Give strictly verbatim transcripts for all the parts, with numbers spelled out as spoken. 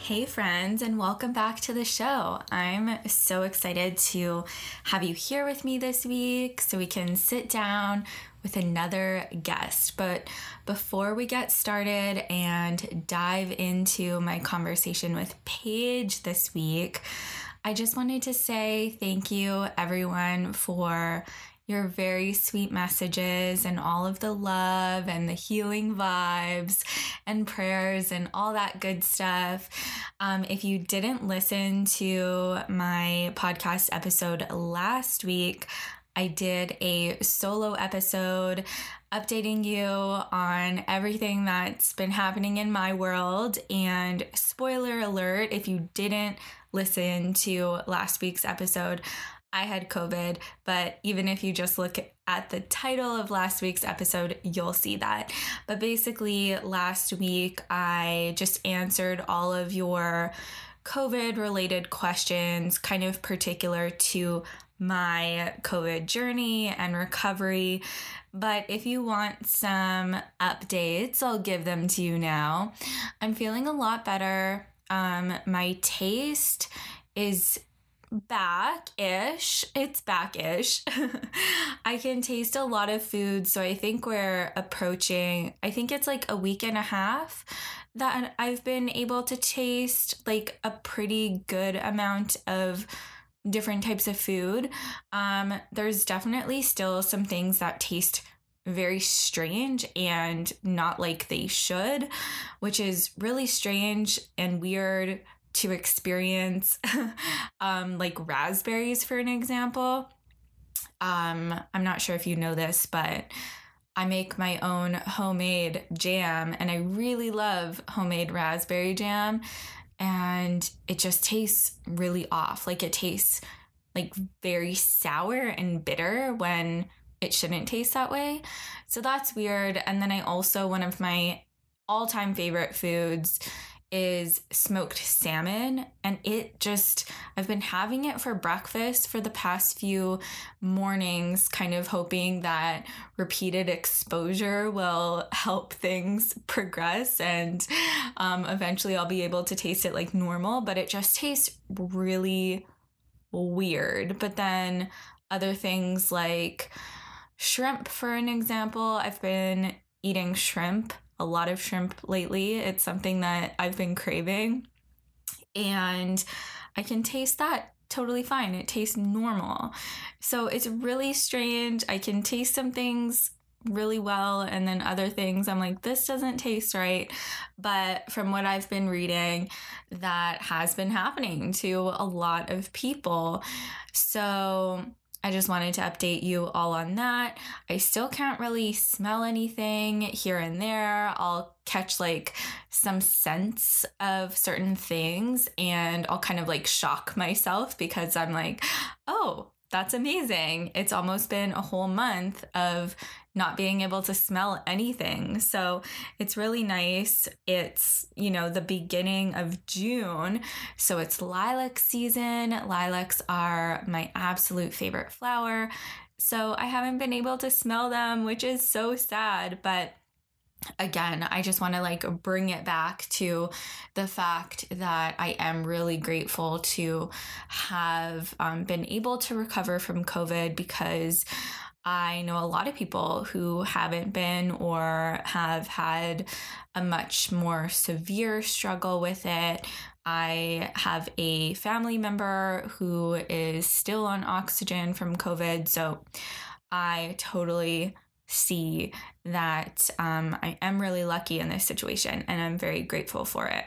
Hey friends, and welcome back to the show. I'm so excited to have you here with me this week so we can sit down with another guest. But before we get started and dive into my conversation with Paige this week, I just wanted to say thank you everyone for your very sweet messages and all of the love and the healing vibes and prayers and all that good stuff. Um, if you didn't listen to my podcast episode last week, I did a solo episode updating you on everything that's been happening in my world. And spoiler alert, if you didn't listen to last week's episode, I had COVID, but even if you just look at the title of last week's episode, you'll see that. But basically, last week, I just answered all of your COVID-related questions, kind of particular to my COVID journey and recovery. But if you want some updates, I'll give them to you now. I'm feeling a lot better. Um, my taste is back-ish. It's back-ish. I can taste a lot of food. So I think we're approaching, I think it's like a week and a half that I've been able to taste like a pretty good amount of different types of food. Um, there's definitely still some things that taste very strange and not like they should, which is really strange and weird to experience, um, like raspberries, for an example. Um, I'm not sure if you know this, but I make my own homemade jam and I really love homemade raspberry jam, and it just tastes really off. Like it tastes like very sour and bitter when it shouldn't taste that way. So that's weird. And then I also, one of my all-time favorite foods is smoked salmon, and it just, I've been having it for breakfast for the past few mornings, kind of hoping that repeated exposure will help things progress and um, eventually I'll be able to taste it like normal, but it just tastes really weird. But then other things like shrimp, for an example, I've been eating shrimp a lot of shrimp lately. It's something that I've been craving, and I can taste that totally fine. It tastes normal. So it's really strange. I can taste some things really well, and then other things I'm like, this doesn't taste right. But from what I've been reading, that has been happening to a lot of people. So I just wanted to update you all on that. I still can't really smell anything here and there. I'll catch like some sense of certain things and I'll kind of like shock myself because I'm like, oh, that's amazing. It's almost been a whole month of not being able to smell anything. So it's really nice. It's, you know, the beginning of June. So it's lilac season. Lilacs are my absolute favorite flower. So I haven't been able to smell them, which is so sad. But again, I just want to like bring it back to the fact that I am really grateful to have um, been able to recover from COVID, because I know a lot of people who haven't been or have had a much more severe struggle with it. I have a family member who is still on oxygen from COVID, so I totally see that um, I am really lucky in this situation, and I'm very grateful for it.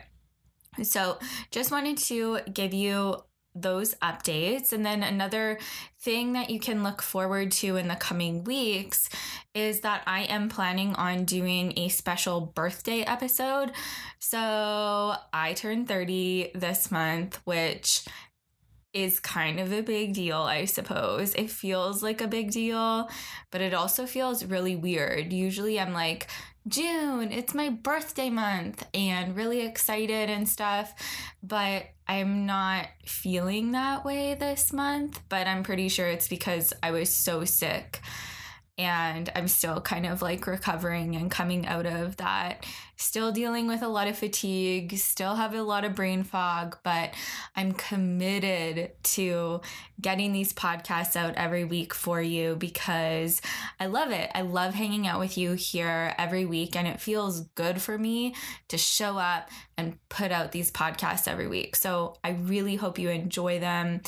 So just wanted to give you those updates. And then another thing that you can look forward to in the coming weeks is that I am planning on doing a special birthday episode. So I turned thirty this month, which is kind of a big deal, I suppose. It feels like a big deal, but it also feels really weird. Usually I'm like, June, it's my birthday month and really excited and stuff, but I'm not feeling that way this month. But I'm pretty sure it's because I was so sick and I'm still kind of like recovering and coming out of that, still dealing with a lot of fatigue, still have a lot of brain fog, but I'm committed to getting these podcasts out every week for you because I love it. I love hanging out with you here every week, and it feels good for me to show up and put out these podcasts every week. So I really hope you enjoy them.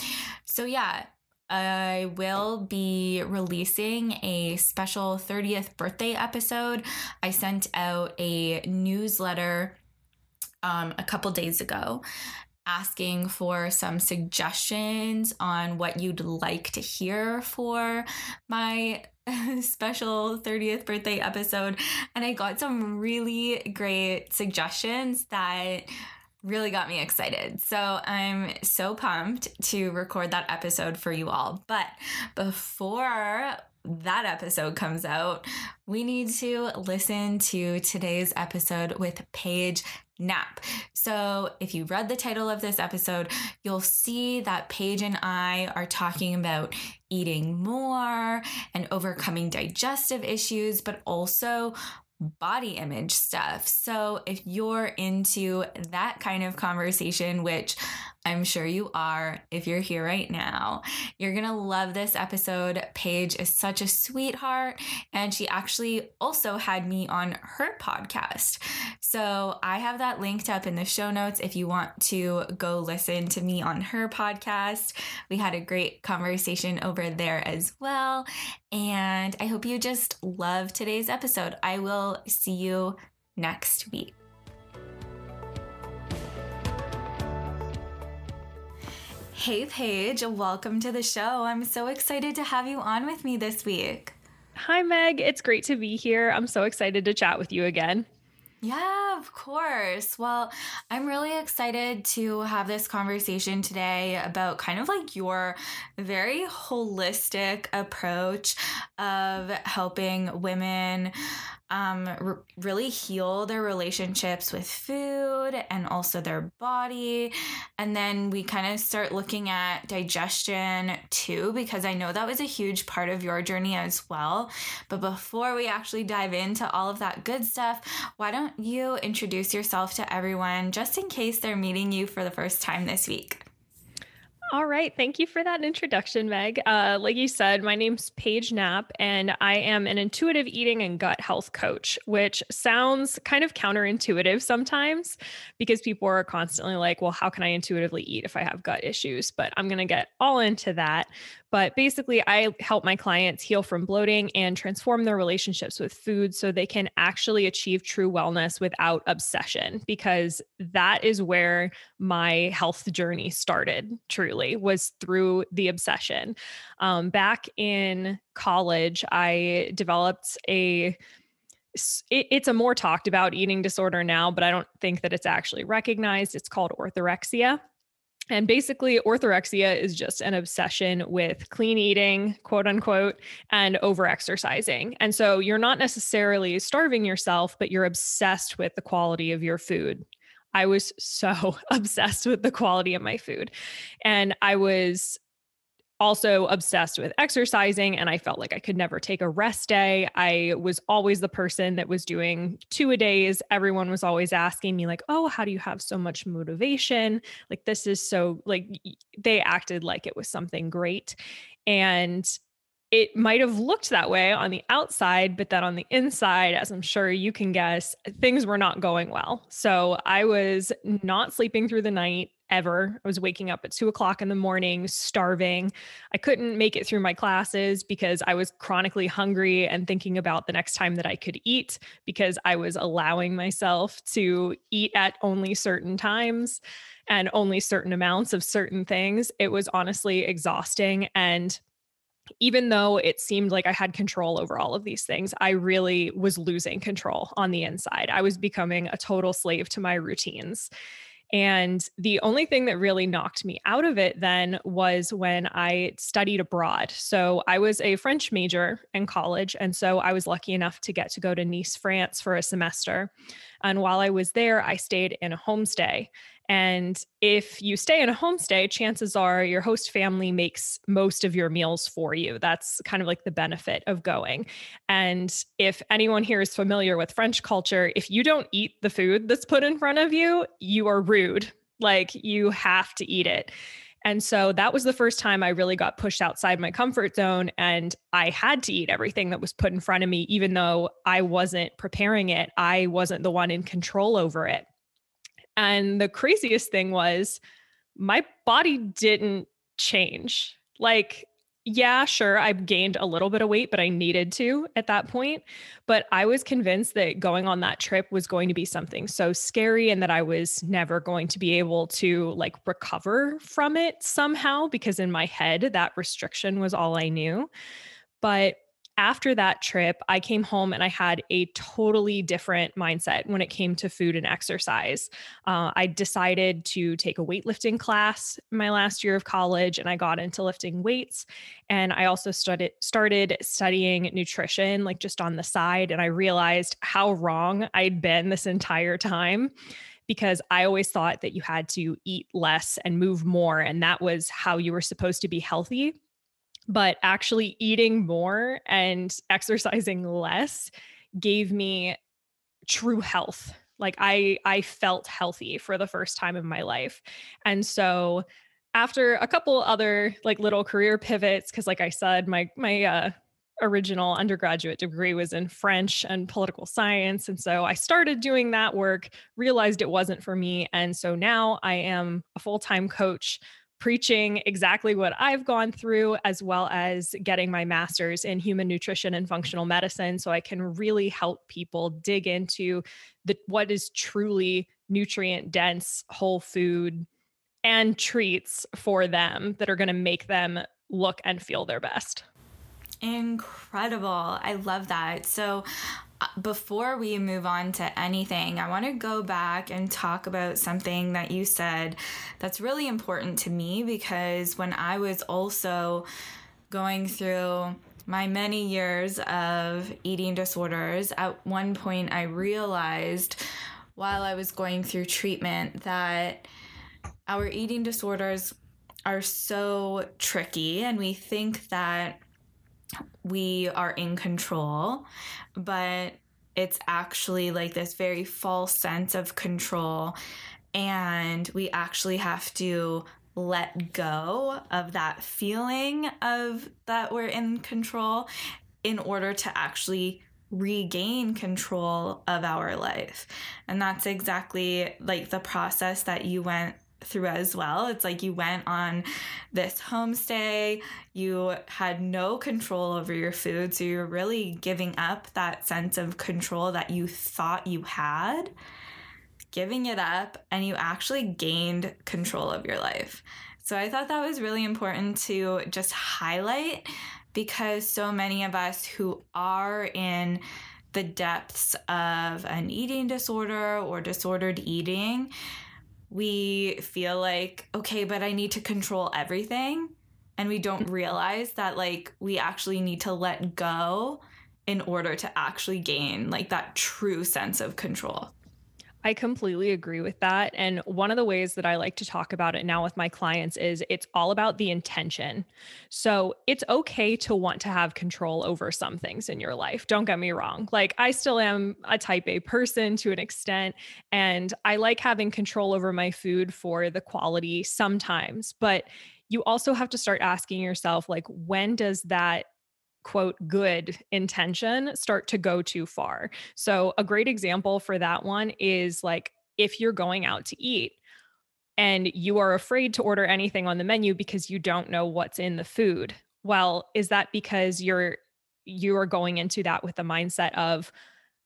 So yeah, I will be releasing a special thirtieth birthday episode. I sent out a newsletter um, a couple days ago asking for some suggestions on what you'd like to hear for my special thirtieth birthday episode. And I got some really great suggestions that really got me excited. So I'm so pumped to record that episode for you all. But before that episode comes out, we need to listen to today's episode with Paige Knapp. So if you read the title of this episode, you'll see that Paige and I are talking about eating more and overcoming digestive issues, but also body image stuff. So if you're into that kind of conversation, which I'm sure you are if you're here right now, you're going to love this episode. Paige is such a sweetheart, and she actually also had me on her podcast. So I have that linked up in the show notes if you want to go listen to me on her podcast. We had a great conversation over there as well. And I hope you just love today's episode. I will see you next week. Hey, Paige, welcome to the show. I'm so excited to have you on with me this week. Hi, Meg. It's great to be here. I'm so excited to chat with you again. Yeah, of course. Well, I'm really excited to have this conversation today about kind of like your very holistic approach of helping women um, re- really heal their relationships with food and also their body. And then we kind of start looking at digestion too, because I know that was a huge part of your journey as well. But before we actually dive into all of that good stuff, why don't you introduce yourself to everyone just in case they're meeting you for the first time this week? All right. Thank you for that introduction, Meg. Uh, like you said, my name's Paige Knapp, and I am an intuitive eating and gut health coach, which sounds kind of counterintuitive sometimes because people are constantly like, well, how can I intuitively eat if I have gut issues? But I'm going to get all into that. But basically, I help my clients heal from bloating and transform their relationships with food so they can actually achieve true wellness without obsession, because that is where my health journey started, truly, was through the obsession. Um, back in college, I developed a It's a more talked about eating disorder now, but I don't think that it's actually recognized. It's called orthorexia. And basically, orthorexia is just an obsession with clean eating, quote unquote, and overexercising. And so you're not necessarily starving yourself, but you're obsessed with the quality of your food. I was so obsessed with the quality of my food. And I was also obsessed with exercising, and I felt like I could never take a rest day. I was always the person that was doing two-a-days. Everyone was always asking me like, oh, how do you have so much motivation? Like, this is so, like, they acted like it was something great. And it might have looked that way on the outside, but then on the inside, as I'm sure you can guess, things were not going well. So I was not sleeping through the night. ever. I was waking up at two o'clock in the morning, starving. I couldn't make it through my classes because I was chronically hungry and thinking about the next time that I could eat because I was allowing myself to eat at only certain times and only certain amounts of certain things. It was honestly exhausting. And even though it seemed like I had control over all of these things, I really was losing control on the inside. I was becoming a total slave to my routines. And the only thing that really knocked me out of it then was when I studied abroad. So I was a French major in college. And so I was lucky enough to get to go to Nice, France for a semester. And while I was there, I stayed in a homestay. And if you stay in a homestay, chances are your host family makes most of your meals for you. That's kind of like the benefit of going. And if anyone here is familiar with French culture, if you don't eat the food that's put in front of you, you are rude. Like, you have to eat it. And so that was the first time I really got pushed outside my comfort zone, and I had to eat everything that was put in front of me, even though I wasn't preparing it. I wasn't the one in control over it. And the craziest thing was my body didn't change. Like, yeah, sure, I gained a little bit of weight, but I needed to at that point. But I was convinced that going on that trip was going to be something so scary and that I was never going to be able to like recover from it somehow, because in my head, that restriction was all I knew. But after that trip, I came home and I had a totally different mindset when it came to food and exercise. Uh, I decided to take a weightlifting class my last year of college, and I got into lifting weights. And I also started, started studying nutrition, like just on the side. And I realized how wrong I'd been this entire time, because I always thought that you had to eat less and move more, and that was how you were supposed to be healthy. But actually eating more and exercising less gave me true health. Like, I, I felt healthy for the first time in my life. And so after a couple other like little career pivots, cause like I said, my, my, uh, original undergraduate degree was in French and political science. And so I started doing that work, realized it wasn't for me. And so now I am a full-time coach, preaching exactly what I've gone through, as well as getting my master's in human nutrition and functional medicine, so I can really help people dig into the what is truly nutrient-dense whole food and treats for them that are going to make them look and feel their best. Incredible. I love that. So before we move on to anything, I want to go back and talk about something that you said that's really important to me, because when I was also going through my many years of eating disorders, at one point I realized while I was going through treatment that our eating disorders are so tricky, and we think that we are in control, but it's actually like this very false sense of control, and we actually have to let go of that feeling of that we're in control in order to actually regain control of our life. And that's exactly like the process that you went through as well. It's like you went on this homestay, you had no control over your food, so you're really giving up that sense of control that you thought you had, giving it up, and you actually gained control of your life. So I thought that was really important to just highlight, because so many of us who are in the depths of an eating disorder or disordered eating, we feel like, okay, but I need to control everything. And we don't realize that like we actually need to let go in order to actually gain like that true sense of control. I completely agree with that. And one of the ways that I like to talk about it now with my clients is it's all about the intention. So it's okay to want to have control over some things in your life. Don't get me wrong. Like, I still am a type A person to an extent, and I like having control over my food for the quality sometimes, but you also have to start asking yourself, like, when does that quote, good intention start to go too far? So a great example for that one is like, if you're going out to eat and you are afraid to order anything on the menu because you don't know what's in the food. Well, is that because you're you are going into that with the mindset of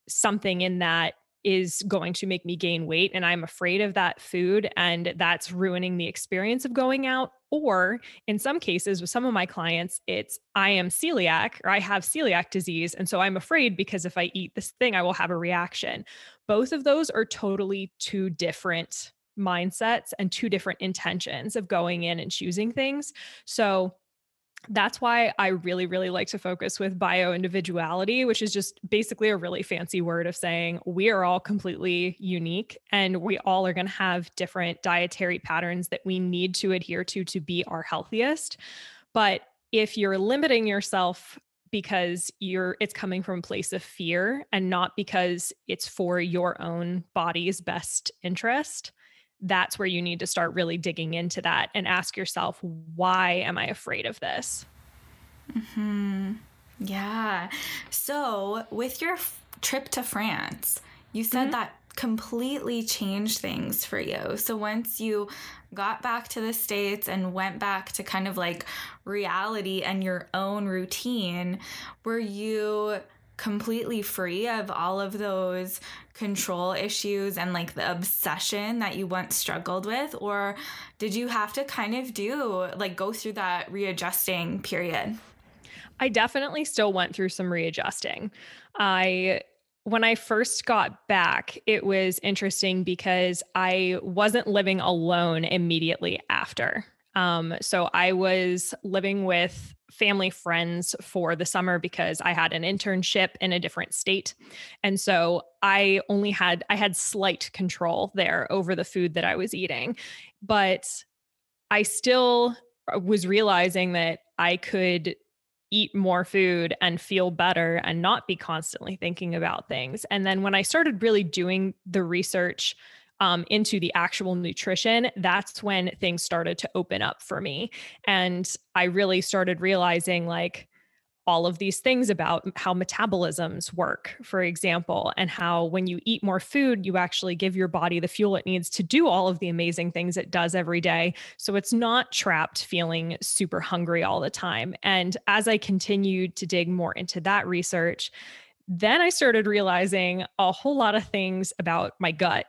something in that is going to make me gain weight and I'm afraid of that food and that's ruining the experience of going out? Or in some cases with some of my clients, it's I am celiac or I have celiac disease. And so I'm afraid because if I eat this thing, I will have a reaction. Both of those are totally two different mindsets and two different intentions of going in and choosing things. So that's why I really, really like to focus with bio-individuality, which is just basically a really fancy word of saying we are all completely unique and we all are going to have different dietary patterns that we need to adhere to to be our healthiest. But if you're limiting yourself because you're it's coming from a place of fear and not because it's for your own body's best interest, that's where you need to start really digging into that and ask yourself, why am I afraid of this? Mm-hmm. Yeah. So with your f- trip to France, you said mm-hmm. that completely changed things for you. So once you got back to the States and went back to kind of like reality and your own routine, were you completely free of all of those control issues and like the obsession that you once struggled with? Or did you have to kind of do like go through that readjusting period? I definitely still went through some readjusting. I When I first got back, it was interesting because I wasn't living alone immediately after. Um, so I was living with family friends for the summer because I had an internship in a different state. And so I only had, I had slight control there over the food that I was eating, but I still was realizing that I could eat more food and feel better and not be constantly thinking about things. And then when I started really doing the research Um, into the actual nutrition, that's when things started to open up for me. And I really started realizing like all of these things about how metabolisms work, for example, and how when you eat more food, you actually give your body the fuel it needs to do all of the amazing things it does every day. So it's not trapped feeling super hungry all the time. And as I continued to dig more into that research, then I started realizing a whole lot of things about my gut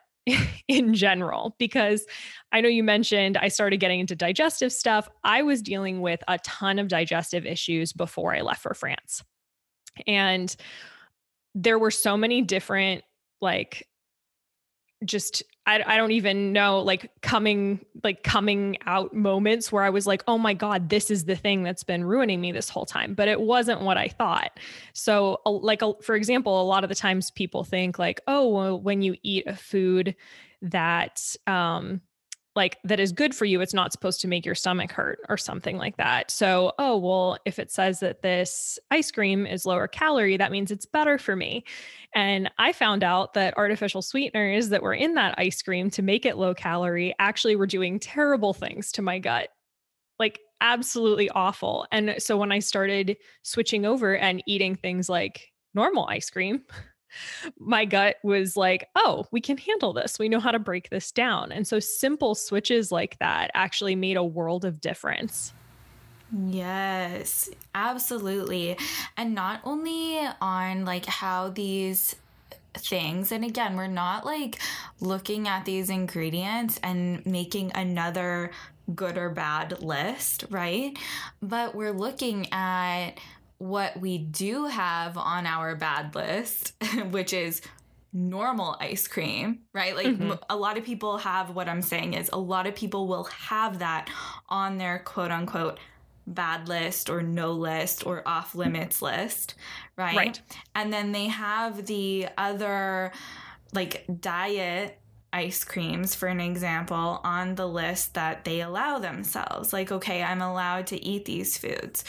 in general, because I know you mentioned I started getting into digestive stuff. I was dealing with a ton of digestive issues before I left for France. And there were so many different, like, just, I, I don't even know, like coming, like coming out moments where I was like, oh my God, this is the thing that's been ruining me this whole time. But it wasn't what I thought. So like, for example, a lot of the times people think like, oh, well, when you eat a food that, um, like that is good for you, it's not supposed to make your stomach hurt or something like that. So, oh, well, if it says that this ice cream is lower calorie, that means it's better for me. And I found out that artificial sweeteners that were in that ice cream to make it low calorie actually were doing terrible things to my gut, like absolutely awful. And so when I started switching over and eating things like normal ice cream, my gut was like, oh, we can handle this. We know how to break this down. And so simple switches like that actually made a world of difference. Yes, absolutely. And not only on like how these things, and again, we're not like looking at these ingredients and making another good or bad list, right? But we're looking at what we do have on our bad list, which is normal ice cream, right? Like mm-hmm. a lot of people have, what I'm saying is a lot of people will have that on their quote unquote bad list or no list or off limits list, right? Right. And then they have the other like diet ice creams, for an example, on the list that they allow themselves. Like, okay, I'm allowed to eat these foods.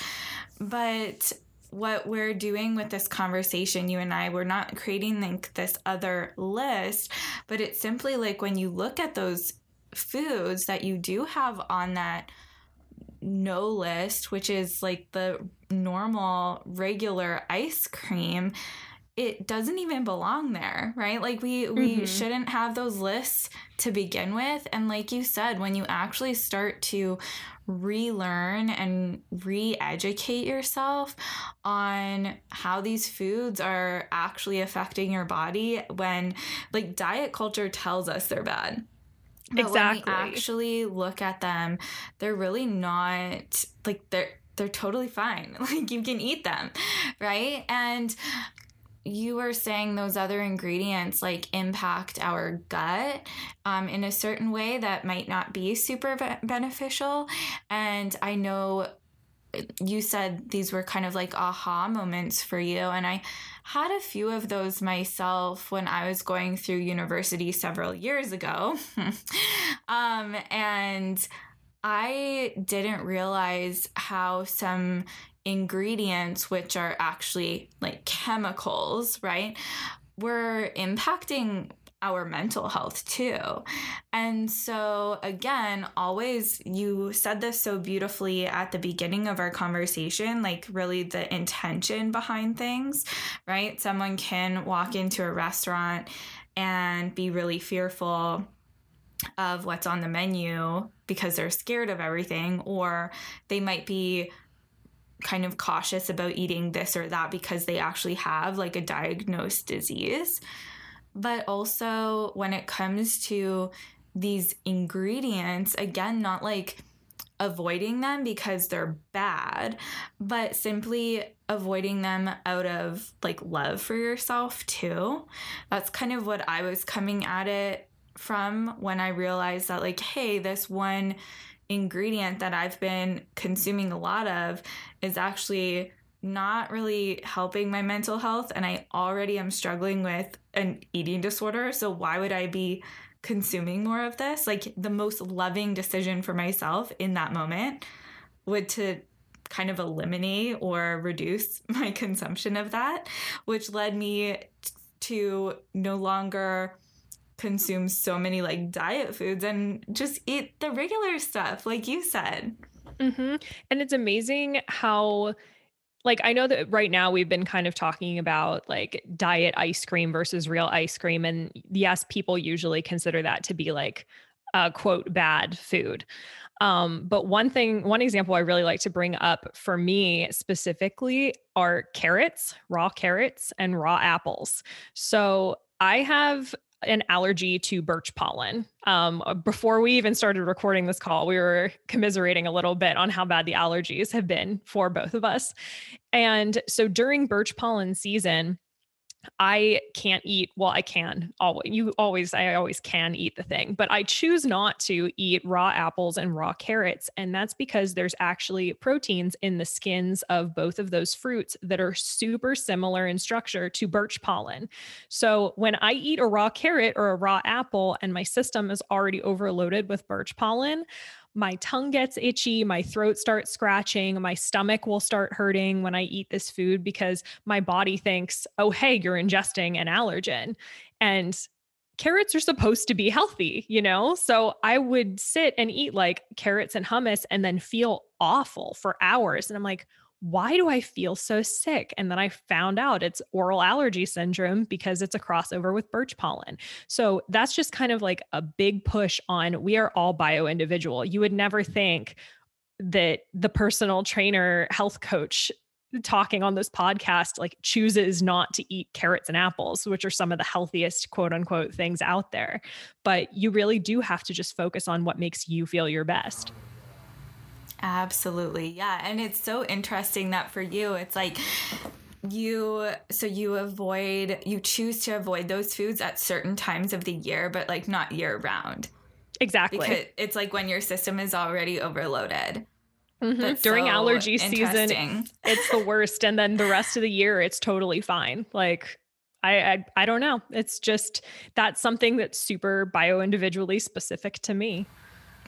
But what we're doing with this conversation, you and I, we're not creating like this other list, but it's simply like when you look at those foods that you do have on that no list, which is like the normal, regular ice cream, it doesn't even belong there, right? Like we, we mm-hmm. shouldn't have those lists to begin with. And like you said, when you actually start to relearn and re-educate yourself on how these foods are actually affecting your body, when like diet culture tells us they're bad. But exactly. when we actually look at them, they're really not, like they're, they're totally fine. Like you can eat them, right? And you were saying those other ingredients like impact our gut um, in a certain way that might not be super be- beneficial. And I know you said these were kind of like aha moments for you. And I had a few of those myself when I was going through university several years ago. um, and I didn't realize how some ingredients, which are actually like chemicals, right, were impacting our mental health too. And so again, always, you said this so beautifully at the beginning of our conversation, like really the intention behind things, right? Someone can walk into a restaurant and be really fearful of what's on the menu because they're scared of everything, or they might be kind of cautious about eating this or that because they actually have like a diagnosed disease. But also when it comes to these ingredients, again, not like avoiding them because they're bad, but simply avoiding them out of like love for yourself too. That's kind of what I was coming at it from when I realized that like, hey, this one ingredient that I've been consuming a lot of is actually not really helping my mental health, and I already am struggling with an eating disorder, so why would I be consuming more of this? Like the most loving decision for myself in that moment would to kind of eliminate or reduce my consumption of that, which led me to no longer consume so many like diet foods and just eat the regular stuff, like you said. Mm-hmm. And it's amazing how, like, I know that right now we've been kind of talking about like diet ice cream versus real ice cream. And yes, people usually consider that to be like a quote bad food. Um, but one thing, one example I really like to bring up for me specifically are carrots, raw carrots and raw apples. So I have an allergy to birch pollen. Um, before we even started recording this call, we were commiserating a little bit on how bad the allergies have been for both of us. And so during birch pollen season, I can't eat. Well, I can always, you always, I always can eat the thing, but I choose not to eat raw apples and raw carrots. And that's because there's actually proteins in the skins of both of those fruits that are super similar in structure to birch pollen. So when I eat a raw carrot or a raw apple and my system is already overloaded with birch pollen, my tongue gets itchy, my throat starts scratching, my stomach will start hurting when I eat this food because my body thinks, oh, hey, you're ingesting an allergen. And carrots are supposed to be healthy, you know? So I would sit and eat like carrots and hummus and then feel awful for hours. And I'm like, why do I feel so sick? And then I found out it's oral allergy syndrome because it's a crossover with birch pollen. So that's just kind of like a big push on, we are all bio-individual. You would never think that the personal trainer, health coach talking on this podcast, like chooses not to eat carrots and apples, which are some of the healthiest quote unquote things out there. But you really do have to just focus on what makes you feel your best. Absolutely. Yeah. And it's so interesting that for you, it's like you, so you avoid, you choose to avoid those foods at certain times of the year, but like not year round. Exactly. Because it's like when your system is already overloaded. Mm-hmm. During so allergy season, it's the worst. And then the rest of the year, it's totally fine. Like, I, I, I don't know. It's just, that's something that's super bio-individually specific to me.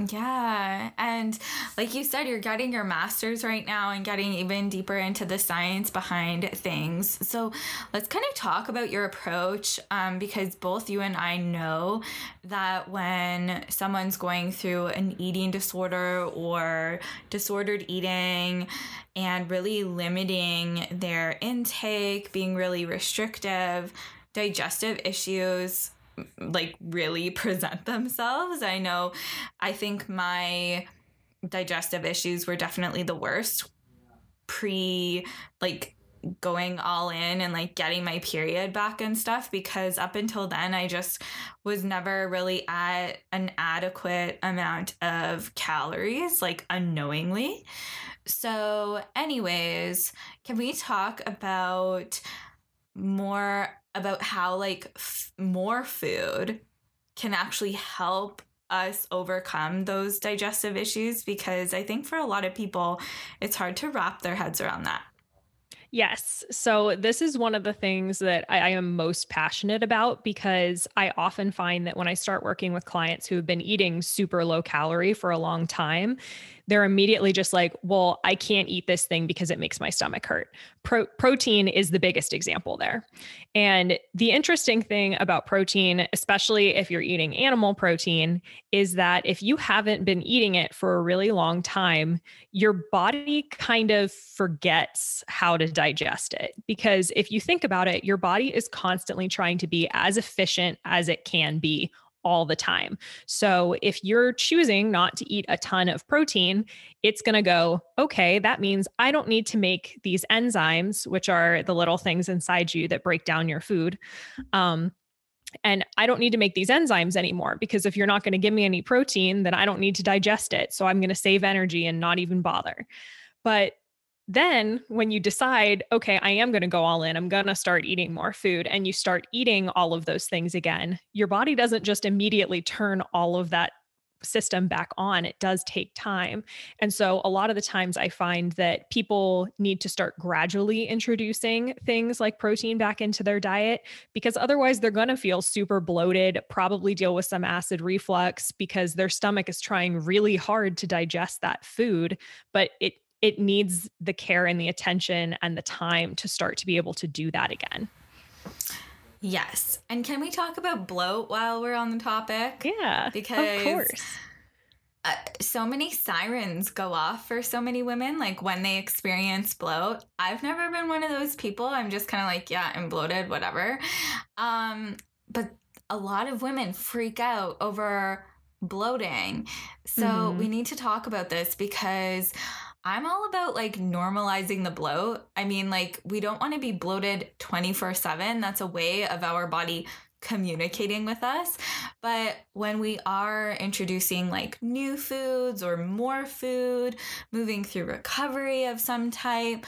Yeah. And like you said, you're getting your master's right now and getting even deeper into the science behind things. So let's kind of talk about your approach, um, because both you and I know that when someone's going through an eating disorder or disordered eating and really limiting their intake, being really restrictive, digestive issues like really present themselves. I know, I think my digestive issues were definitely the worst pre like going all in and like getting my period back and stuff, because up until then I just was never really at an adequate amount of calories, like unknowingly. So anyways, can we talk about more about how like f- more food can actually help us overcome those digestive issues? Because I think for a lot of people, it's hard to wrap their heads around that. Yes. So this is one of the things that I, I am most passionate about, because I often find that when I start working with clients who have been eating super low calorie for a long time, they're immediately just like, well, I can't eat this thing because it makes my stomach hurt. Pro- protein is the biggest example there. And the interesting thing about protein, especially if you're eating animal protein, is that if you haven't been eating it for a really long time, your body kind of forgets how to digest it. Because if you think about it, your body is constantly trying to be as efficient as it can be all the time. So if you're choosing not to eat a ton of protein, it's going to go, okay, that means I don't need to make these enzymes, which are the little things inside you that break down your food. Um, and I don't need to make these enzymes anymore, because if you're not going to give me any protein, then I don't need to digest it. So I'm going to save energy and not even bother. But then when you decide, okay, I am going to go all in, I'm going to start eating more food, and you start eating all of those things again, your body doesn't just immediately turn all of that system back on. It does take time. And so a lot of the times I find that people need to start gradually introducing things like protein back into their diet, because otherwise they're going to feel super bloated, probably deal with some acid reflux, because their stomach is trying really hard to digest that food, but it it needs the care and the attention and the time to start to be able to do that again. Yes. And can we talk about bloat while we're on the topic? Yeah, because of course. Uh, so many sirens go off for so many women, like when they experience bloat. I've never been one of those people. I'm just kind of like, yeah, I'm bloated, whatever. Um, but a lot of women freak out over bloating. So mm-hmm. we need to talk about this, because I'm all about like normalizing the bloat. I mean, like, we don't want to be bloated twenty-four seven. That's a way of our body communicating with us. But when we are introducing like new foods or more food, moving through recovery of some type,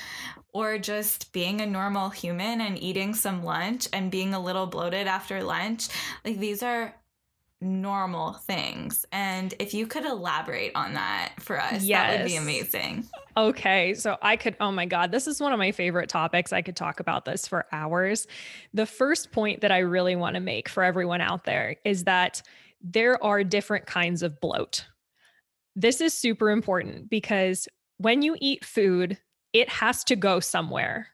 or just being a normal human and eating some lunch and being a little bloated after lunch, like these are normal things. And if you could elaborate on that for us, yes. That would be amazing. Okay. So I could, oh my God, this is one of my favorite topics. I could talk about this for hours. The first point that I really want to make for everyone out there is that there are different kinds of bloat. This is super important, because when you eat food, it has to go somewhere.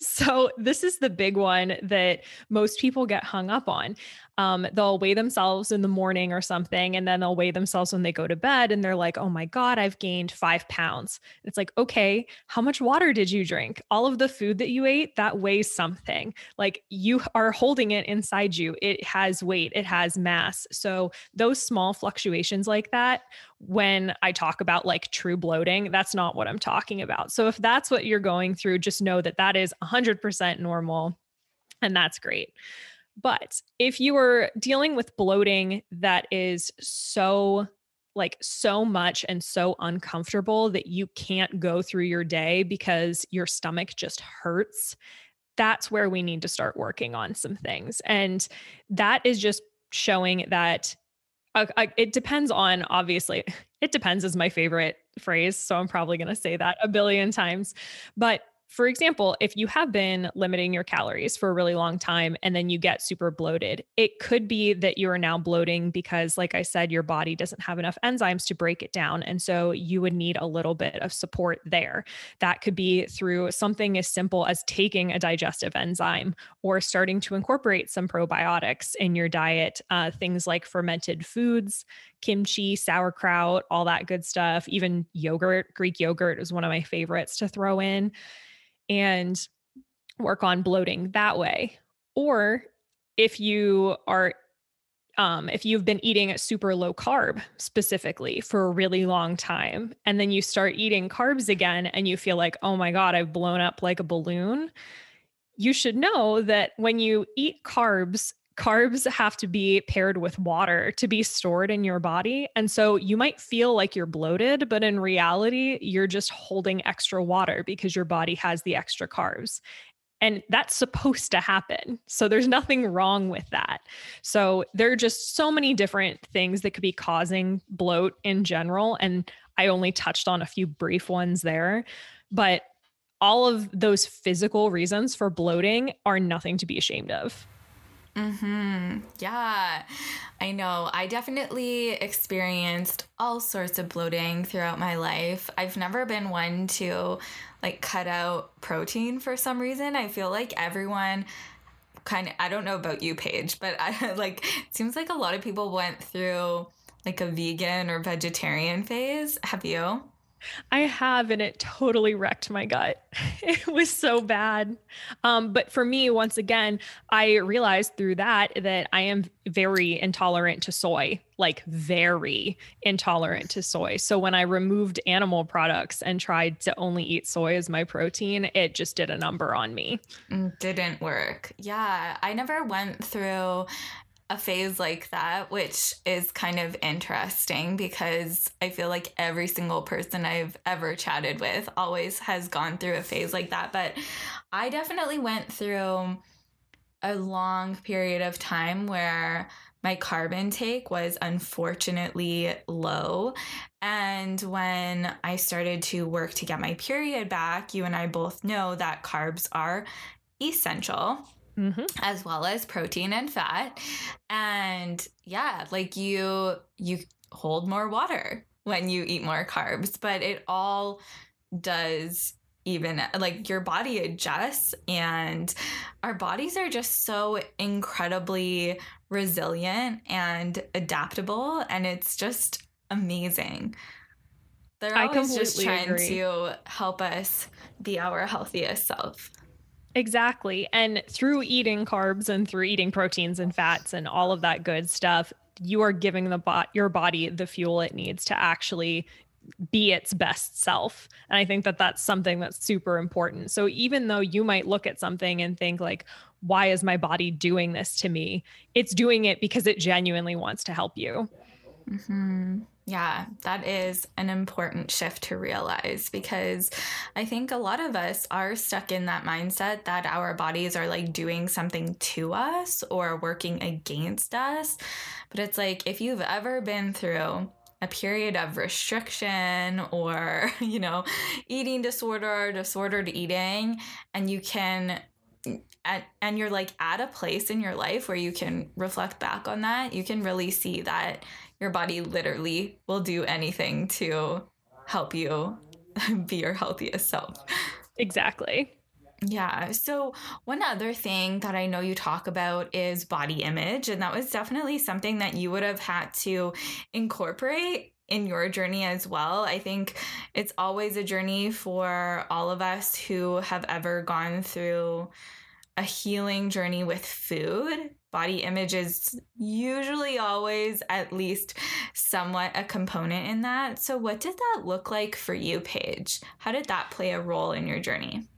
So this is the big one that most people get hung up on. Um, they'll weigh themselves in the morning or something, and then they'll weigh themselves when they go to bed, and they're like, oh my God, I've gained five pounds. It's like, okay, how much water did you drink? All of the food that you ate, that weighs something. Like, you are holding it inside you. It has weight, it has mass. So those small fluctuations like that, when I talk about like true bloating, that's not what I'm talking about. So if that's what you're going through, just know that that is one hundred percent normal, and that's great. But if you are dealing with bloating that is so like so much and so uncomfortable that you can't go through your day because your stomach just hurts, that's where we need to start working on some things. And that is just showing that uh, it depends on, obviously, it depends is my favorite phrase. So I'm probably going to say that a billion times, but For example, if you have been limiting your calories for a really long time and then you get super bloated, it could be that you are now bloating because, like I said, your body doesn't have enough enzymes to break it down. And so you would need a little bit of support there. That could be through something as simple as taking a digestive enzyme or starting to incorporate some probiotics in your diet, uh, things like fermented foods, kimchi, sauerkraut, all that good stuff, even yogurt. Greek yogurt is one of my favorites to throw in, and work on bloating that way. Or if you are, um, if you've been eating super low carb specifically for a really long time, and then you start eating carbs again and you feel like, oh my God, I've blown up like a balloon. You should know that when you eat carbs, carbs have to be paired with water to be stored in your body. And so you might feel like you're bloated, but in reality, you're just holding extra water because your body has the extra carbs. And that's supposed to happen. So there's nothing wrong with that. So there are just so many different things that could be causing bloat in general. And I only touched on a few brief ones there, but all of those physical reasons for bloating are nothing to be ashamed of. Mm-hmm. Yeah, I know. I definitely experienced all sorts of bloating throughout my life. I've never been one to like cut out protein for some reason. I feel like everyone kind of, I don't know about you, Paige, but I like, it seems like a lot of people went through like a vegan or vegetarian phase. Have you? I have, and it totally wrecked my gut. It was so bad. Um, but for me, once again, I realized through that that I am very intolerant to soy, like very intolerant to soy. So when I removed animal products and tried to only eat soy as my protein, it just did a number on me. Didn't work. Yeah. I never went through a phase like that, which is kind of interesting because I feel like every single person I've ever chatted with always has gone through a phase like that. But I definitely went through a long period of time where my carb intake was unfortunately low. And when I started to work to get my period back, you and I both know that carbs are essential. Mm-hmm. As well as protein and fat. And yeah, like you, you hold more water when you eat more carbs, but it all does even like your body adjusts, and our bodies are just so incredibly resilient and adaptable. And it's just amazing. They're always just trying agree. to help us be our healthiest self. Exactly. And through eating carbs and through eating proteins and fats and all of that good stuff, you are giving the bo- your body the fuel it needs to actually be its best self. And I think that that's something that's super important. So even though you might look at something and think like, why is my body doing this to me? It's doing it because it genuinely wants to help you. Mm-hmm. Yeah, that is an important shift to realize, because I think a lot of us are stuck in that mindset that our bodies are like doing something to us or working against us. But it's like, if you've ever been through a period of restriction or, you know, eating disorder, disordered eating, and you can And, and you're like at a place in your life where you can reflect back on that, you can really see that your body literally will do anything to help you be your healthiest self. Exactly. Yeah. So one other thing that I know you talk about is body image. And that was definitely something that you would have had to incorporate in your journey as well. I think it's always a journey for all of us who have ever gone through a healing journey with food. Body image is usually always at least somewhat a component in that. So what did that look like for you, Paige? How did that play a role in your journey?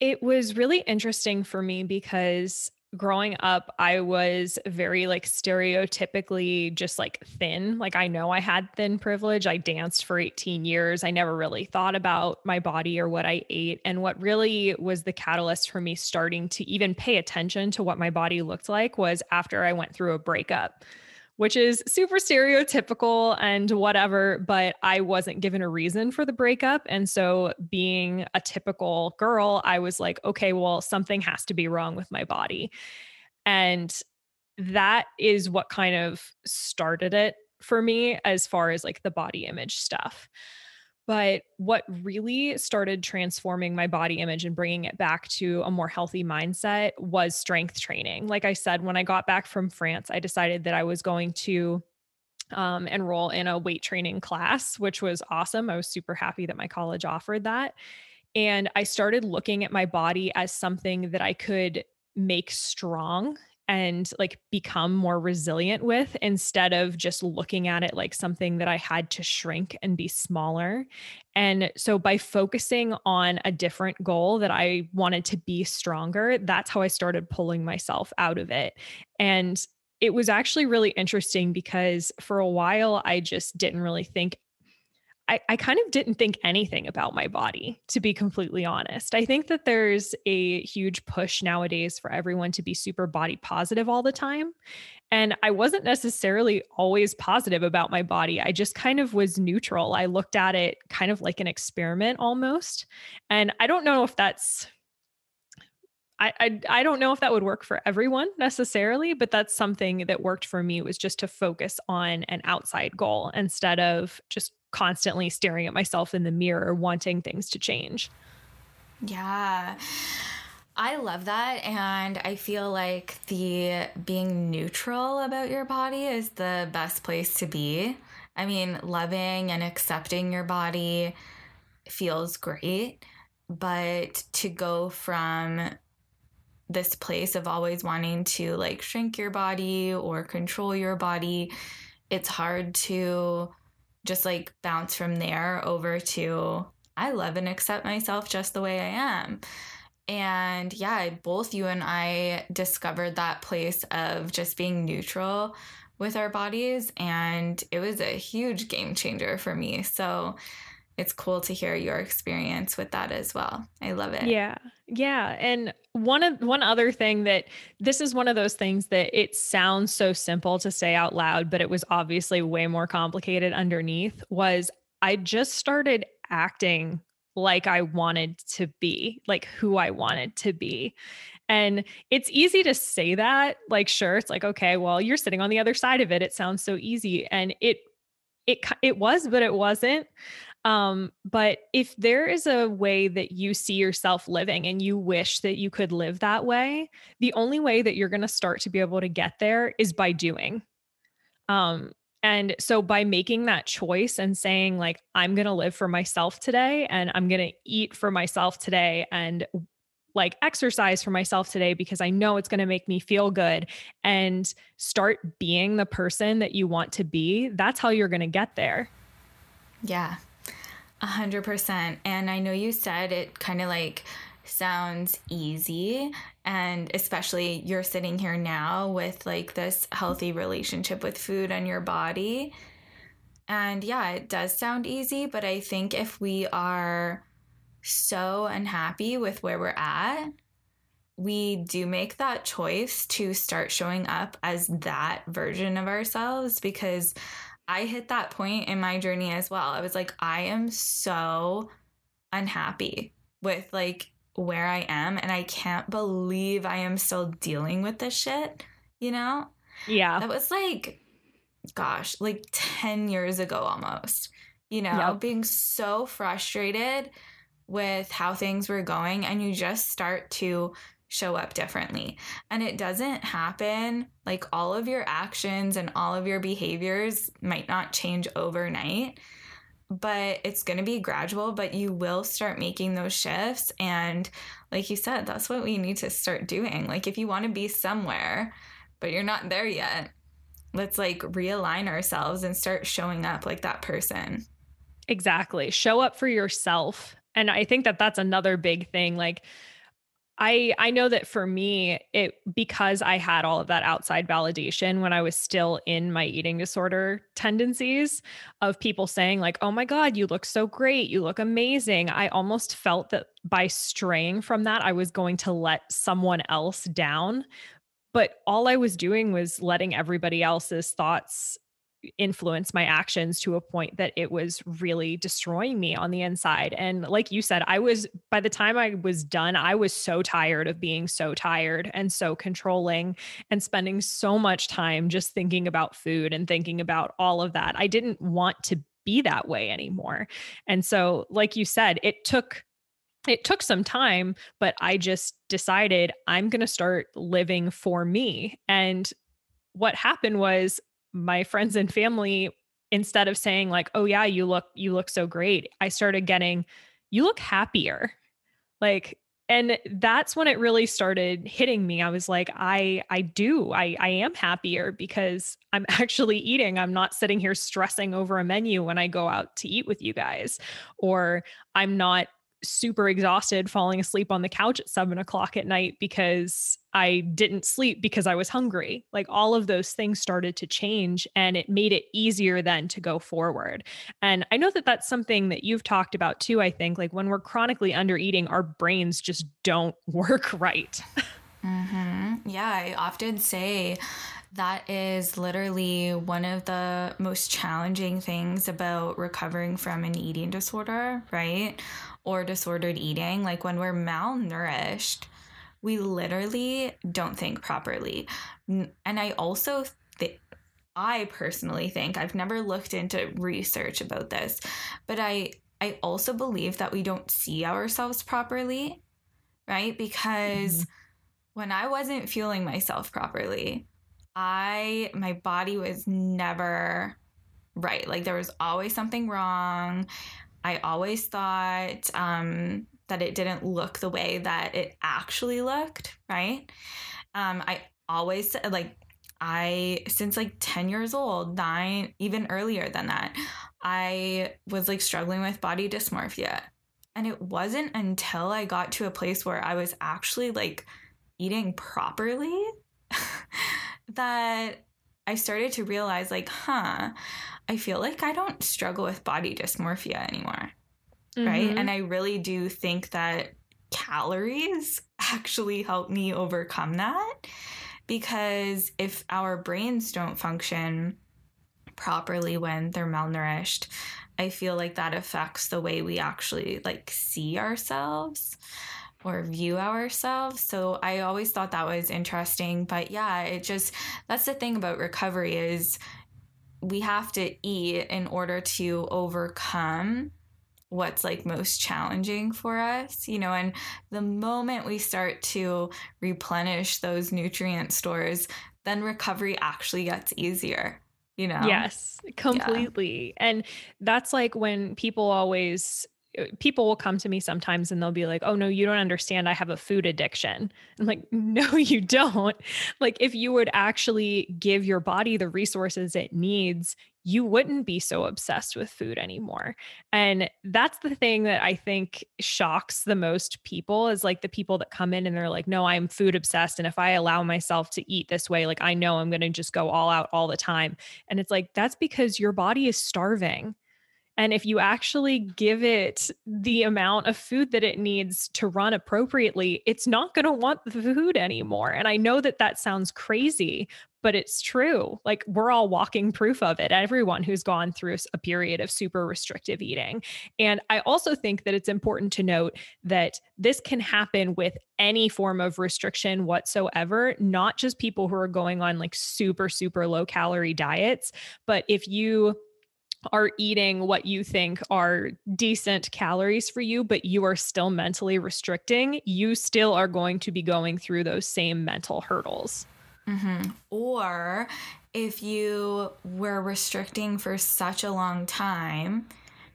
It was really interesting for me because growing up, I was very like stereotypically just like thin. Like I know I had thin privilege. I danced for eighteen years. I never really thought about my body or what I ate. And what really was the catalyst for me starting to even pay attention to what my body looked like was after I went through a breakup, which is super stereotypical and whatever, but I wasn't given a reason for the breakup. And so being a typical girl, I was like, okay, well, something has to be wrong with my body. And that is what kind of started it for me as far as like the body image stuff. But what really started transforming my body image and bringing it back to a more healthy mindset was strength training. Like I said, when I got back from France, I decided that I was going to um, enroll in a weight training class, which was awesome. I was super happy that my college offered that. And I started looking at my body as something that I could make strong and like become more resilient with, instead of just looking at it like something that I had to shrink and be smaller. And so by focusing on a different goal that I wanted to be stronger, that's how I started pulling myself out of it. And it was actually really interesting because for a while, I just didn't really think I, I kind of didn't think anything about my body, to be completely honest. I think that there's a huge push nowadays for everyone to be super body positive all the time. And I wasn't necessarily always positive about my body. I just kind of was neutral. I looked at it kind of like an experiment almost. And I don't know if that's, I, I, I don't know if that would work for everyone necessarily, but that's something that worked for me, was just to focus on an outside goal instead of just constantly staring at myself in the mirror, wanting things to change. Yeah. I love that. And I feel like the being neutral about your body is the best place to be. I mean, loving and accepting your body feels great, but to go from this place of always wanting to like shrink your body or control your body, it's hard to just like bounce from there over to, I love and accept myself just the way I am. And yeah, both you and I discovered that place of just being neutral with our bodies. And it was a huge game changer for me. So it's cool to hear your experience with that as well. I love it. Yeah. Yeah. And one of one other thing that this is one of those things that it sounds so simple to say out loud, but it was obviously way more complicated underneath, was I just started acting like I wanted to be, like who I wanted to be. And it's easy to say that, like, sure, it's like, okay, well, you're sitting on the other side of it. It sounds so easy. And it, it, it was, but it wasn't. Um, but if there is a way that you see yourself living and you wish that you could live that way, the only way that you're going to start to be able to get there is by doing. Um, and so by making that choice and saying like, I'm going to live for myself today, and I'm going to eat for myself today, and like exercise for myself today, because I know it's going to make me feel good, and start being the person that you want to be, that's how you're going to get there. Yeah. A hundred percent. And I know you said it kind of like sounds easy, and especially you're sitting here now with like this healthy relationship with food and your body. And yeah, it does sound easy, but I think if we are so unhappy with where we're at, we do make that choice to start showing up as that version of ourselves, because I hit that point in my journey as well. I was like, I am so unhappy with like where I am, and I can't believe I am still dealing with this shit, you know? Yeah. That was like, gosh, like ten years ago almost, you know, yep. Being so frustrated with how things were going, and you just start to show up differently. And it doesn't happen, like all of your actions and all of your behaviors might not change overnight, but it's going to be gradual, but you will start making those shifts. And like you said, that's what we need to start doing. Like if you want to be somewhere, but you're not there yet, let's like realign ourselves and start showing up like that person. Exactly. Show up for yourself. And I think that that's another big thing. Like, I I know that for me, it because I had all of that outside validation when I was still in my eating disorder tendencies, of people saying like, oh my God, you look so great. You look amazing. I almost felt that by straying from that, I was going to let someone else down But all I was doing was letting everybody else's thoughts influence my actions to a point that it was really destroying me on the inside. And like you said, I was, by the time I was done, I was so tired of being so tired and so controlling and spending so much time just thinking about food and thinking about all of that. I didn't want to be that way anymore. And so, like you said, it took It took some time, but I just decided I'm going to start living for me. And what happened was my friends and family, instead of saying like, oh yeah, you look, you look so great, I started getting, you look happier. Like, and that's when it really started hitting me. I was like, I, I do, I, I am happier because I'm actually eating. I'm not sitting here stressing over a menu when I go out to eat with you guys, or I'm not super exhausted falling asleep on the couch at seven o'clock at night because I didn't sleep because I was hungry. Like, all of those things started to change, and it made it easier then to go forward. And I know that that's something that you've talked about too. I think like when we're chronically under eating, our brains just don't work right. Mm-hmm. Yeah. I often say that is literally one of the most challenging things about recovering from an eating disorder, right? Or disordered eating. Like, when we're malnourished, we literally don't think properly. And I also think, I personally think, I've never looked into research about this, but I, I also believe that we don't see ourselves properly, right? Because mm-hmm. when I wasn't fueling myself properly, I, my body was never right. Like, there was always something wrong. I always thought um, that it didn't look the way that it actually looked, right? Um, I always, like, I, since like ten years old, nine, even earlier than that, I was like struggling with body dysmorphia. And it wasn't until I got to a place where I was actually like eating properly that I started to realize, like, huh, I feel like I don't struggle with body dysmorphia anymore, mm-hmm. right? And I really do think that calories actually help me overcome that, because if our brains don't function properly when they're malnourished, I feel like that affects the way we actually, like, see ourselves or view ourselves. So I always thought that was interesting. But yeah, it just, that's the thing about recovery is we have to eat in order to overcome what's like most challenging for us, you know, and the moment we start to replenish those nutrient stores, then recovery actually gets easier. You know? Yes, completely. Yeah. And that's like when people always people will come to me sometimes and they'll be like, oh no, you don't understand. I have a food addiction. I'm like, no, you don't. Like, if you would actually give your body the resources it needs, you wouldn't be so obsessed with food anymore. And that's the thing that I think shocks the most people is like the people that come in and they're like, no, I'm food obsessed. And if I allow myself to eat this way, like, I know I'm going to just go all out all the time. And it's like, that's because your body is starving. And if you actually give it the amount of food that it needs to run appropriately, it's not going to want the food anymore. And I know that that sounds crazy, but it's true. Like, we're all walking proof of it. Everyone who's gone through a period of super restrictive eating. And I also think that it's important to note that this can happen with any form of restriction whatsoever, not just people who are going on like super, super low calorie diets. But if you are eating what you think are decent calories for you, but you are still mentally restricting, you still are going to be going through those same mental hurdles. Mm-hmm. Or if you were restricting for such a long time,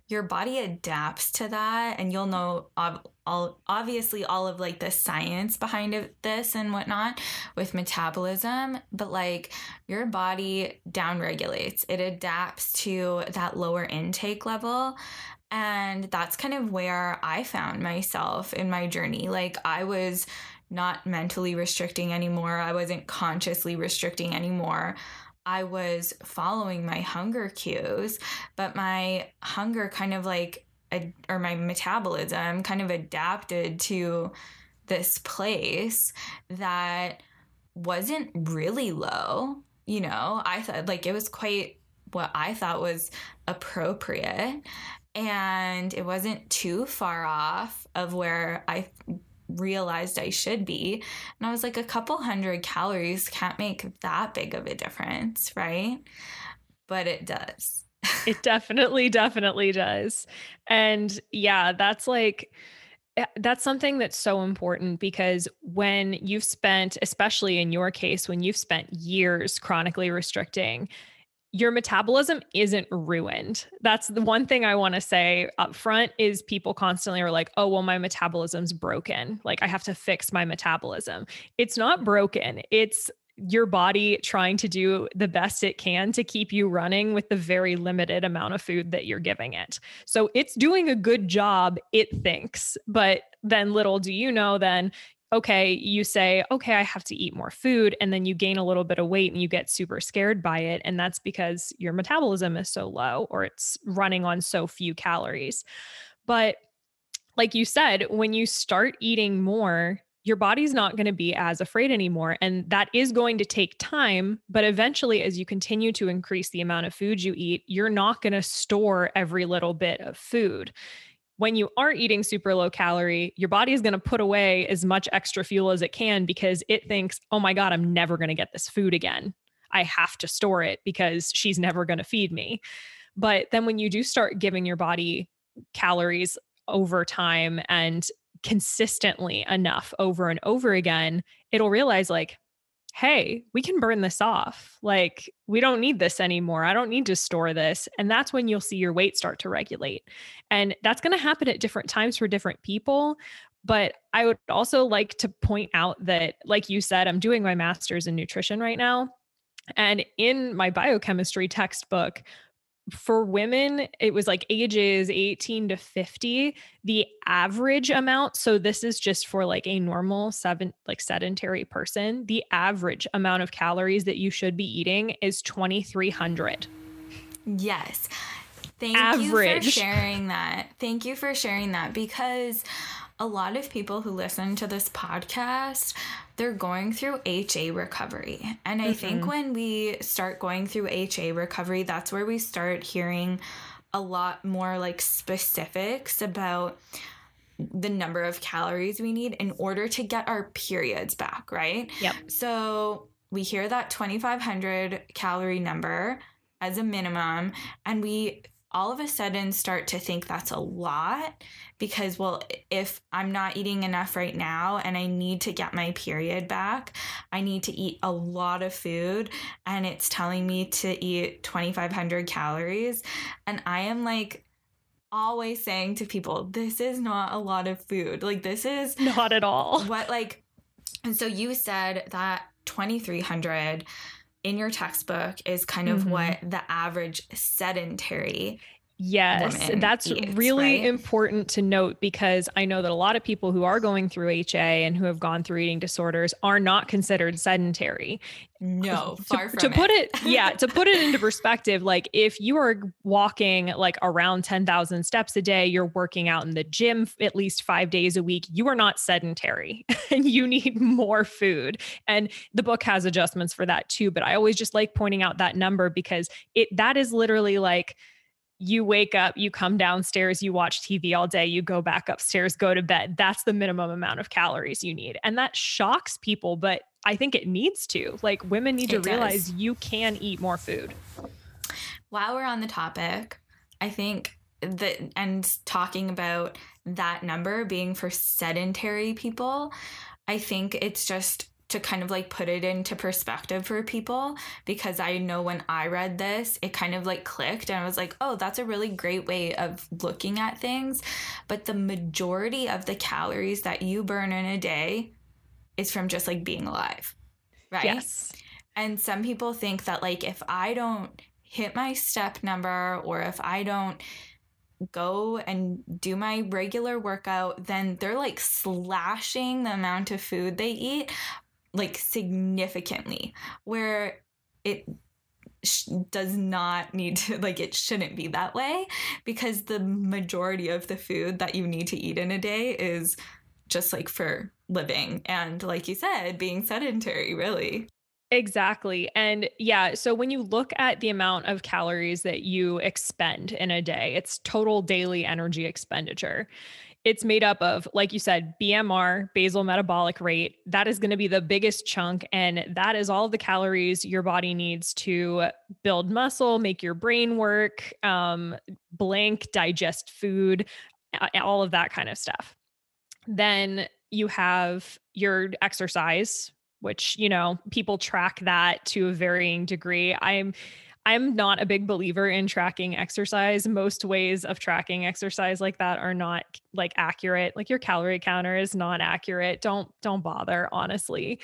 your body adapts to that, and you'll know ob- all, obviously all of like the science behind it, this and whatnot with metabolism, but like your body downregulates. It adapts to that lower intake level. And that's kind of where I found myself in my journey. Like, I was not mentally restricting anymore. I wasn't consciously restricting anymore. I was following my hunger cues, but my hunger kind of like, or my metabolism kind of adapted to this place that wasn't really low. You know, I thought like it was quite what I thought was appropriate, and it wasn't too far off of where I realized I should be. And I was like, a couple hundred calories can't make that big of a difference, right? But it does. It definitely, definitely does. And yeah, that's like, that's something that's so important, because when you've spent, especially in your case, when you've spent years chronically restricting, your metabolism isn't ruined. That's the one thing I want to say up front is people constantly are like, oh, well, my metabolism's broken. Like I have to fix my metabolism. It's not broken. It's your body trying to do the best it can to keep you running with the very limited amount of food that you're giving it. So it's doing a good job, it thinks, but then little do you know then, okay, you say, okay, I have to eat more food. And then you gain a little bit of weight and you get super scared by it. And that's because your metabolism is so low or it's running on so few calories. But like you said, when you start eating more, your body's not going to be as afraid anymore. And that is going to take time, but eventually as you continue to increase the amount of food you eat, you're not going to store every little bit of food. When you are eating super low calorie, your body is going to put away as much extra fuel as it can because it thinks, oh my God, I'm never going to get this food again. I have to store it because she's never going to feed me. But then when you do start giving your body calories over time and consistently enough over and over again, it'll realize like, hey, we can burn this off. Like we don't need this anymore. I don't need to store this. And that's when you'll see your weight start to regulate. And that's going to happen at different times for different people. But I would also like to point out that, like you said, I'm doing my master's in nutrition right now. And in my biochemistry textbook, for women, it was like ages eighteen to fifty, the average amount. So this is just for like a normal seven, like sedentary person. The average amount of calories that you should be eating is twenty-three hundred. Yes. Thank average. you for sharing that. Thank you for sharing that, because a lot of people who listen to this podcast, they're going through H A recovery. And I mm-hmm. think when we start going through H A recovery, that's where we start hearing a lot more like specifics about the number of calories we need in order to get our periods back, right? Yep. So we hear that twenty-five hundred calorie number as a minimum, and we all of a sudden start to think that's a lot because, well, if I'm not eating enough right now and I need to get my period back, I need to eat a lot of food, and it's telling me to eat twenty-five hundred calories. And I am like always saying to people, this is not a lot of food. Like this is not at all what like, and so you said that twenty-three hundred in your textbook is kind of mm-hmm. what the average sedentary yes, woman that's eats, really right? important to note, because I know that a lot of people who are going through H A and who have gone through eating disorders are not considered sedentary. No, far to, from to it. Put it. Yeah. To put it into perspective, like if you are walking like around ten thousand steps a day, you're working out in the gym at least five days a week, you are not sedentary and you need more food. And the book has adjustments for that too. But I always just like pointing out that number, because it, that is literally like, you wake up, you come downstairs, you watch T V all day, you go back upstairs, go to bed. That's the minimum amount of calories you need. And that shocks people, but I think it needs to. Like women need to realize you can eat more food. While we're on the topic, I think that, and talking about that number being for sedentary people, I think it's just to kind of like put it into perspective for people, because I know when I read this, it kind of like clicked and I was like, oh, that's a really great way of looking at things. But the majority of the calories that you burn in a day is from just like being alive, right? Yes. And some people think that like, if I don't hit my step number, or if I don't go and do my regular workout, then they're like slashing the amount of food they eat, like significantly, where it sh- does not need to, like it shouldn't be that way, because the majority of the food that you need to eat in a day is just like for living and, like you said, being sedentary, really. Exactly. And yeah, so when you look at the amount of calories that you expend in a day, it's total daily energy expenditure. It's made up of, like you said, B M R, basal metabolic rate. That is going to be the biggest chunk. And that is all the calories your body needs to build muscle, make your brain work, um, blank, digest food, all of that kind of stuff. Then you have your exercise, which, you know, people track that to a varying degree. I'm I'm not a big believer in tracking exercise. Most ways of tracking exercise like that are not like accurate. Like your calorie counter is not accurate. Don't, don't bother, honestly.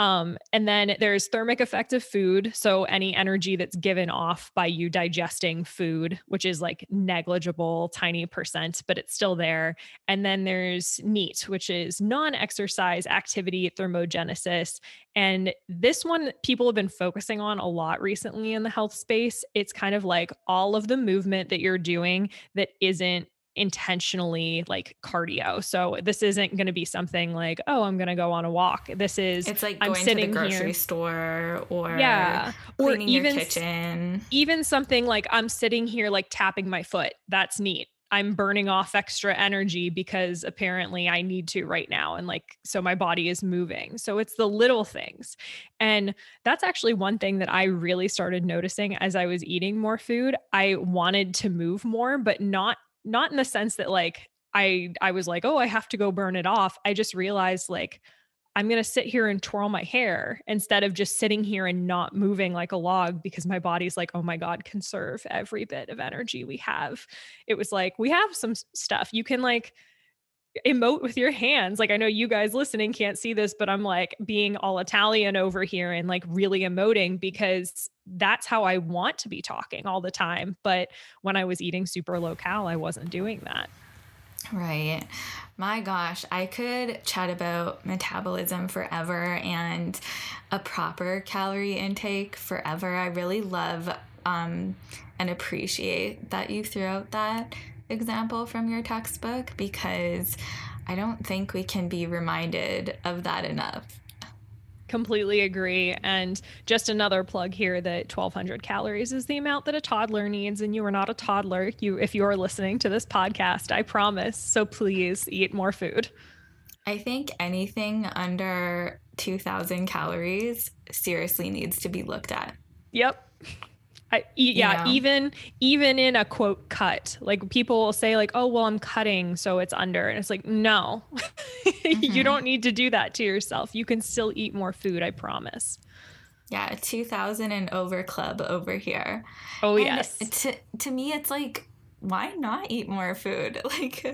Um, and then there's thermic effect of food. So any energy that's given off by you digesting food, which is like negligible, tiny percent, but it's still there. And then there's NEAT, which is non-exercise activity thermogenesis. And this one people have been focusing on a lot recently in the health space. It's kind of like all of the movement that you're doing that isn't intentionally like cardio. So this isn't going to be something like, oh, I'm going to go on a walk. This is, it's like going I'm sitting to the grocery here. store or yeah, cleaning or even, your kitchen. Even something like I'm sitting here, like tapping my foot. That's neat. I'm burning off extra energy because apparently I need to right now. And like, so my body is moving. So it's the little things. And that's actually one thing that I really started noticing as I was eating more food. I wanted to move more, but not Not in the sense that like, I, I was like, oh, I have to go burn it off. I just realized like, I'm going to sit here and twirl my hair instead of just sitting here and not moving like a log, because my body's like, oh my God, conserve every bit of energy we have. It was like, we have some stuff you can like emote with your hands. Like, I know you guys listening can't see this, but I'm like being all Italian over here and like really emoting because that's how I want to be talking all the time. But when I was eating super low cal, I wasn't doing that. Right. My gosh, I could chat about metabolism forever and a proper calorie intake forever. I really love um, and appreciate that you threw out that example from your textbook, because I don't think we can be reminded of that enough. Completely agree. And just another plug here that twelve hundred calories is the amount that a toddler needs. And you are not a toddler. You, if you are listening to this podcast, I promise. So please eat more food. I think anything under two thousand calories seriously needs to be looked at. Yep. I, yeah, yeah, even even in a quote cut, like people will say like, oh, well, I'm cutting, so it's under. And it's like, no, mm-hmm. You don't need to do that to yourself. You can still eat more food. I promise. Yeah. two thousand and over club over here. Oh, and yes. To, to me, it's like, why not eat more food? Like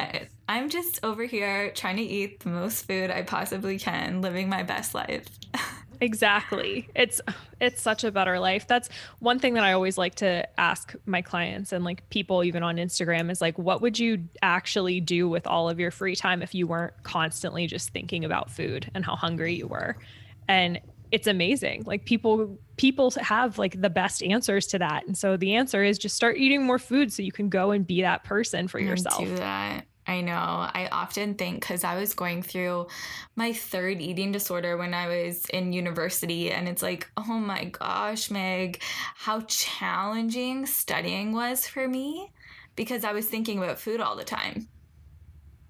I, I'm just over here trying to eat the most food I possibly can, living my best life. Exactly. It's, it's such a better life. That's one thing that I always like to ask my clients and like people even on Instagram is like, what would you actually do with all of your free time if you weren't constantly just thinking about food and how hungry you were? And it's amazing. Like people, people have like the best answers to that. And so the answer is just start eating more food so you can go and be that person for yourself. Do that. I know. I often think, because I was going through my third eating disorder when I was in university, and it's like, oh my gosh, Meg, how challenging studying was for me because I was thinking about food all the time.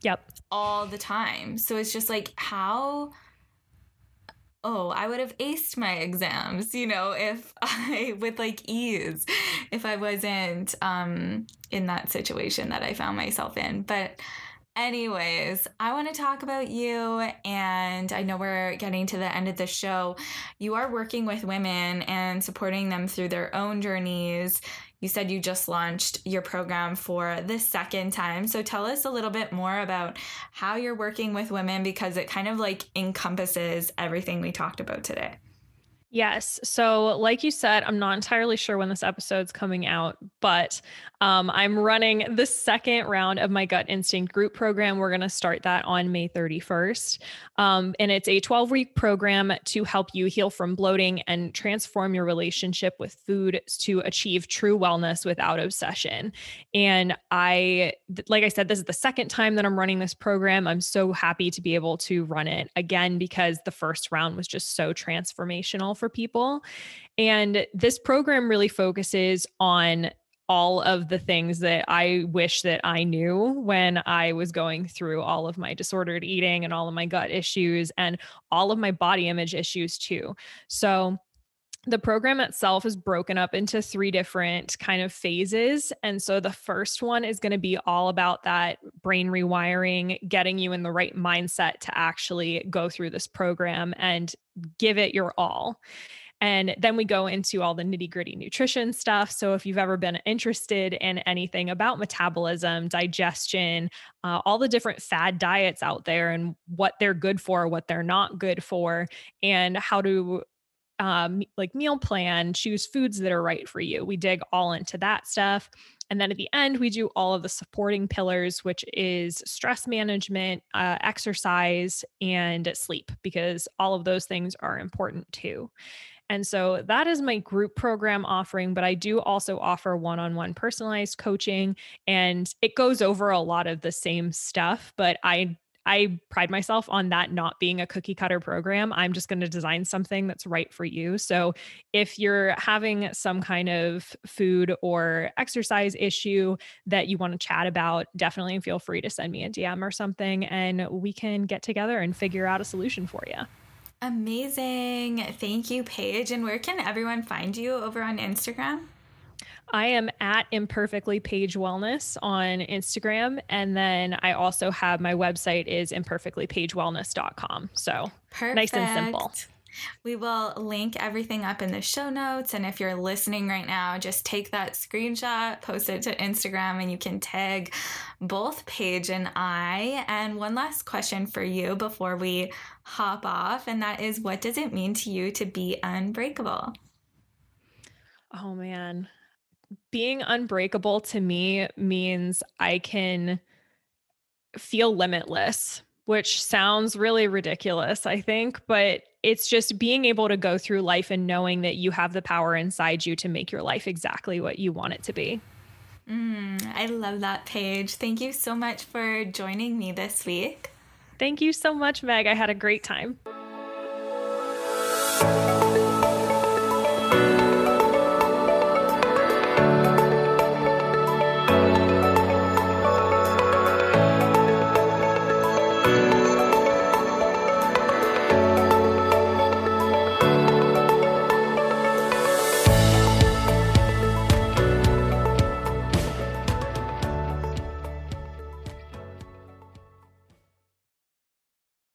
Yep. All the time. So it's just like how, oh, I would have aced my exams, you know, if I, with like ease, if I wasn't, um, in that situation that I found myself in. But anyways, I want to talk about you, and I know we're getting to the end of the show. You are working with women and supporting them through their own journeys. You said you just launched your program for the second time. So tell us a little bit more about how you're working with women, because it kind of like encompasses everything we talked about today. Yes. So like you said, I'm not entirely sure when this episode's coming out, but um, I'm running the second round of my Gut Instinct group program. We're going to start that on May thirty-first. Um, and it's a twelve week program to help you heal from bloating and transform your relationship with food to achieve true wellness without obsession. And I, like I said, this is the second time that I'm running this program. I'm so happy to be able to run it again, because the first round was just so transformational for for people. And this program really focuses on all of the things that I wish that I knew when I was going through all of my disordered eating and all of my gut issues and all of my body image issues too. So the program itself is broken up into three different kind of phases. And so the first one is going to be all about that brain rewiring, getting you in the right mindset to actually go through this program and give it your all. And then we go into all the nitty-gritty nutrition stuff. So if you've ever been interested in anything about metabolism, digestion, uh, all the different fad diets out there and what they're good for, what they're not good for, and how to Um, like meal plan, choose foods that are right for you. We dig all into that stuff. And then at the end, we do all of the supporting pillars, which is stress management, uh, exercise, and sleep, because all of those things are important too. And so that is my group program offering, but I do also offer one-on-one personalized coaching, and it goes over a lot of the same stuff, but I I pride myself on that not being a cookie cutter program. I'm just going to design something that's right for you. So if you're having some kind of food or exercise issue that you want to chat about, definitely feel free to send me a D M or something, and we can get together and figure out a solution for you. Amazing. Thank you, Paige. And where can everyone find you over on Instagram? I am at Imperfectly Paige Wellness on Instagram. And then I also have, my website is imperfectly paige wellness dot com. So perfect. Nice and simple. We will link everything up in the show notes. And if you're listening right now, just take that screenshot, post it to Instagram, and you can tag both Paige and I. And one last question for you before we hop off. And that is, what does it mean to you to be unbreakable? Oh man. Being unbreakable to me means I can feel limitless, which sounds really ridiculous, I think, but it's just being able to go through life and knowing that you have the power inside you to make your life exactly what you want it to be. Mm, I love that, Paige. Thank you so much for joining me this week. Thank you so much, Meg. I had a great time.